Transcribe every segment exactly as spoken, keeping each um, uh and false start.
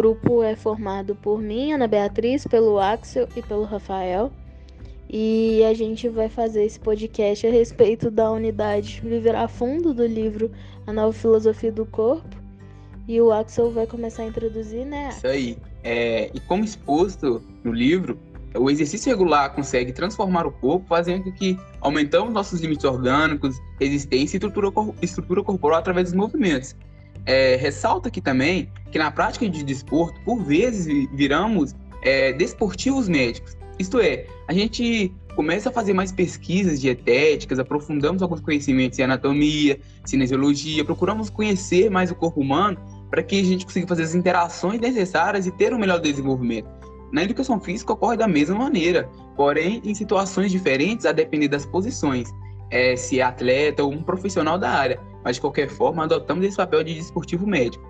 grupo é formado por mim, Ana Beatriz, pelo Axel e pelo Rafael. E a gente vai fazer esse podcast a respeito da unidade Viver a Fundo do livro A Nova Filosofia do Corpo. E o Axel vai começar a introduzir, né? Isso aí. É, e como exposto no livro, o exercício regular consegue transformar o corpo, fazendo com que aumentamos nossos limites orgânicos, resistência e estrutura, estrutura corporal através dos movimentos. É, ressalta aqui também que na prática de desporto, por vezes viramos é, desportivos médicos. Isto é, a gente começa a fazer mais pesquisas dietéticas, aprofundamos alguns conhecimentos em anatomia, cinesiologia, procuramos conhecer mais o corpo humano para que a gente consiga fazer as interações necessárias e ter um melhor desenvolvimento. Na educação física ocorre da mesma maneira, porém em situações diferentes a depender das posições, é, se é atleta ou um profissional da área, mas de qualquer forma adotamos esse papel de desportivo médico.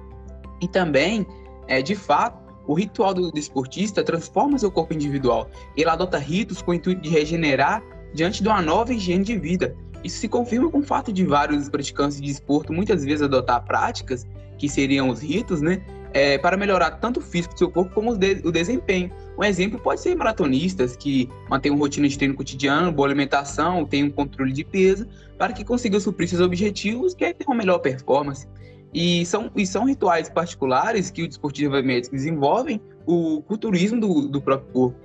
E também, é, de fato, o ritual do desportista transforma seu corpo individual. Ele adota ritos com o intuito de regenerar diante de uma nova higiene de vida. Isso se confirma com o fato de vários praticantes de desporto muitas vezes adotar práticas, que seriam os ritos, né, é, para melhorar tanto o físico do seu corpo como o, de- o desempenho. Um exemplo pode ser maratonistas, que mantêm uma rotina de treino cotidiana, boa alimentação, têm um controle de peso, para que consigam suprir seus objetivos, que é ter uma melhor performance. E são, e são rituais particulares que o desportivo médico desenvolve o culturismo do, do próprio corpo.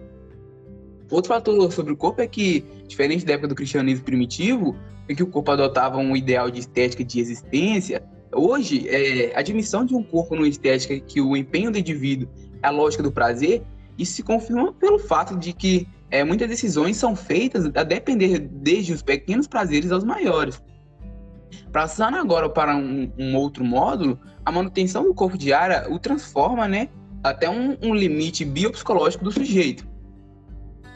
Outro fator sobre o corpo é que, diferente da época do cristianismo primitivo, em que o corpo adotava um ideal de estética de existência, hoje é, a admissão de um corpo numa estética que o empenho do indivíduo é a lógica do prazer, isso se confirma pelo fato de que é, muitas decisões são feitas a depender desde os pequenos prazeres aos maiores. Passando agora para um, um outro módulo, a manutenção do corpo diária o transforma, né, até um, um limite biopsicológico do sujeito.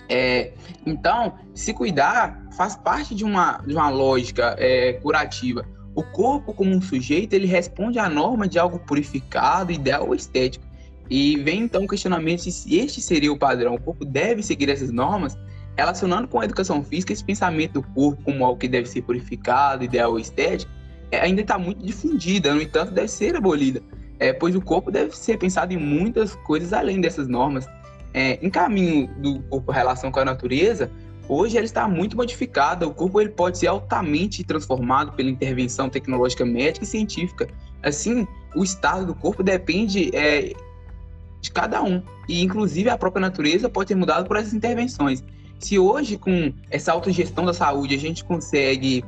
É, então, se cuidar faz parte de uma, de uma lógica é, curativa. O corpo como um sujeito, ele responde à norma de algo purificado, ideal ou estético. E vem então o questionamento se este seria o padrão. O corpo deve seguir essas normas? Relacionando com a educação física, esse pensamento do corpo como algo que deve ser purificado, ideal ou estético, ainda está muito difundida, no entanto, deve ser abolida, é, pois o corpo deve ser pensado em muitas coisas além dessas normas. É, em caminho do corpo em relação com a natureza, hoje ela está muito modificada, o corpo ele pode ser altamente transformado pela intervenção tecnológica médica e científica. Assim, o estado do corpo depende é, de cada um, e inclusive a própria natureza pode ser mudada por essas intervenções. Se hoje, com essa autogestão da saúde, a gente consegue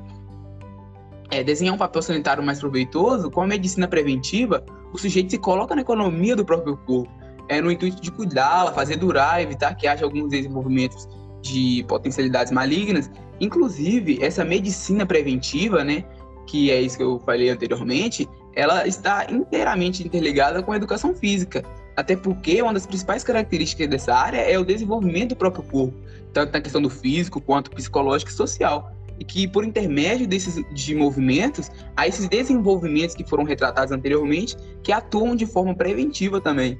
é, desenhar um papel sanitário mais proveitoso, com a medicina preventiva, o sujeito se coloca na economia do próprio corpo, é, no intuito de cuidá-la, fazer durar, evitar que haja alguns desenvolvimentos de potencialidades malignas. Inclusive, essa medicina preventiva, né, que é isso que eu falei anteriormente, ela está inteiramente interligada com a educação física. Até porque uma das principais características dessa área é o desenvolvimento do próprio corpo, tanto na questão do físico, quanto psicológico e social. E que, por intermédio desses de movimentos, há esses desenvolvimentos que foram retratados anteriormente, que atuam de forma preventiva também.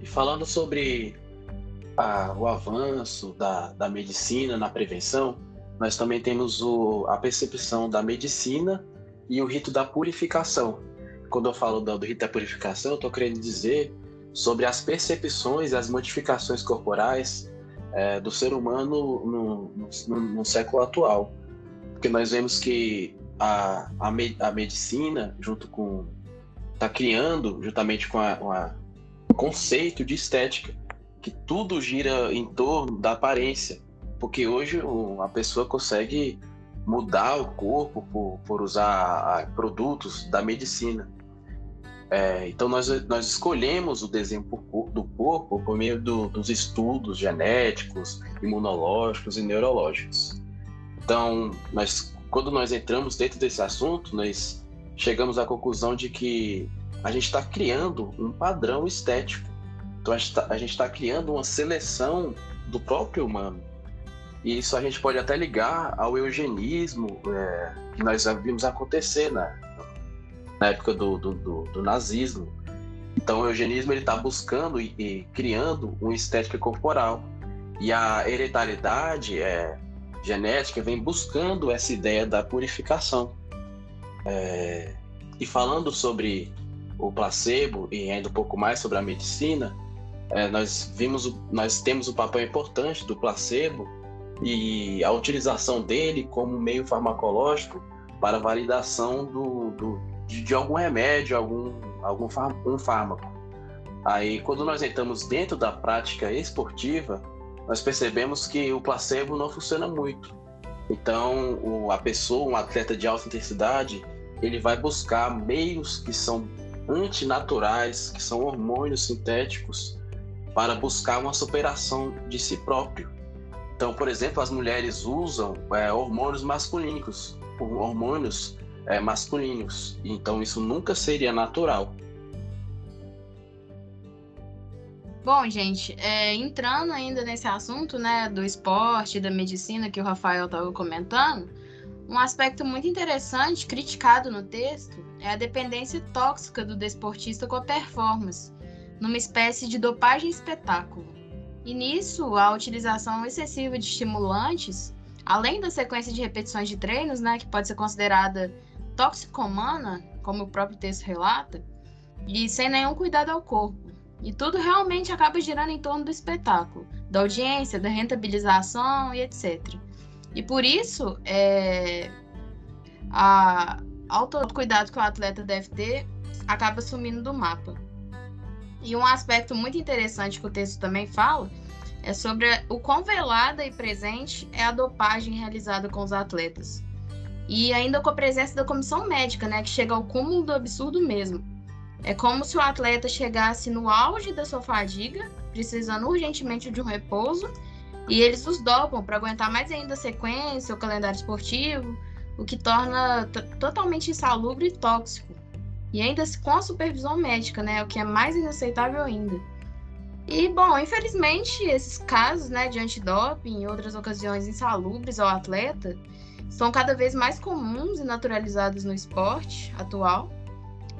E falando sobre a, o avanço da, da medicina na prevenção, nós também temos o, a percepção da medicina e o rito da purificação. Quando eu falo do, do rito da purificação, eu estou querendo dizer sobre as percepções e as modificações corporais é, do ser humano no, no, no, no século atual. Porque nós vemos que a, a, me, a medicina, junto com. Está criando, juntamente com o conceito de estética, que tudo gira em torno da aparência. Porque hoje a pessoa consegue mudar o corpo por, por usar produtos da medicina. É, então nós, nós escolhemos o desenho do corpo por meio do, dos estudos genéticos, imunológicos e neurológicos. Então, nós, quando nós entramos dentro desse assunto, nós chegamos à conclusão de que a gente está criando um padrão estético. Então a gente está criando uma seleção do próprio humano. E isso a gente pode até ligar ao eugenismo é, que nós já vimos acontecer na, na época do, do, do, do nazismo. Então o eugenismo está buscando e, e criando uma estética corporal. E a hereditariedade é, genética vem buscando essa ideia da purificação. É, e falando sobre o placebo e ainda um pouco mais sobre a medicina, é, nós, vimos, nós temos o papel importante do placebo e a utilização dele como meio farmacológico para validação do, do, de, de algum remédio, algum, algum far, um fármaco. Aí, quando nós entramos dentro da prática esportiva, nós percebemos que o placebo não funciona muito. Então, o, a pessoa, um atleta de alta intensidade, ele vai buscar meios que são antinaturais, que são hormônios sintéticos, para buscar uma superação de si próprio. Então, por exemplo, as mulheres usam é, hormônios masculinos, hormônios é, masculinos. Então, isso nunca seria natural. Bom, gente, é, entrando ainda nesse assunto, né, do esporte, da medicina que o Rafael estava comentando, um aspecto muito interessante, criticado no texto, é a dependência tóxica do desportista com a performance, numa espécie de dopagem espetáculo. E nisso, a utilização excessiva de estimulantes, além da sequência de repetições de treinos, né, que pode ser considerada toxicomana, como o próprio texto relata, e sem nenhum cuidado ao corpo. E tudo realmente acaba girando em torno do espetáculo, da audiência, da rentabilização e etcétera. E por isso, é, a autocuidado que o atleta deve ter acaba sumindo do mapa. E um aspecto muito interessante que o texto também fala é sobre o quão velada e presente é a dopagem realizada com os atletas. E ainda com a presença da comissão médica, né, que chega ao cúmulo do absurdo mesmo. É como se o atleta chegasse no auge da sua fadiga, precisando urgentemente de um repouso, e eles os dopam para aguentar mais ainda a sequência, o calendário esportivo, o que torna t- totalmente insalubre e tóxico. E ainda com a supervisão médica, né, o que é mais inaceitável ainda. E, bom, infelizmente, esses casos, né, de antidoping e outras ocasiões insalubres ao atleta são cada vez mais comuns e naturalizados no esporte atual,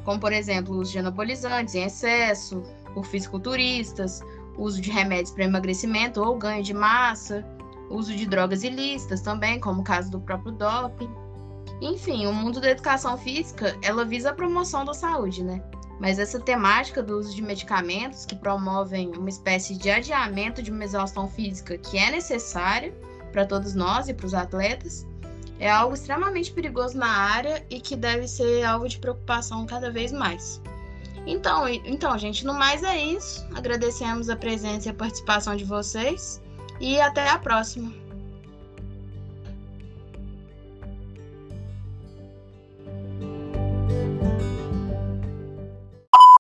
como, por exemplo, o uso de anabolizantes em excesso, por fisiculturistas, uso de remédios para emagrecimento ou ganho de massa, uso de drogas ilícitas também, como o caso do próprio doping. Enfim, o mundo da educação física, ela visa a promoção da saúde, né? Mas essa temática do uso de medicamentos que promovem uma espécie de adiamento de uma exaustão física que é necessária para todos nós e para os atletas, é algo extremamente perigoso na área e que deve ser alvo de preocupação cada vez mais. Então, então, gente, no mais é isso. Agradecemos a presença e a participação de vocês e até a próxima.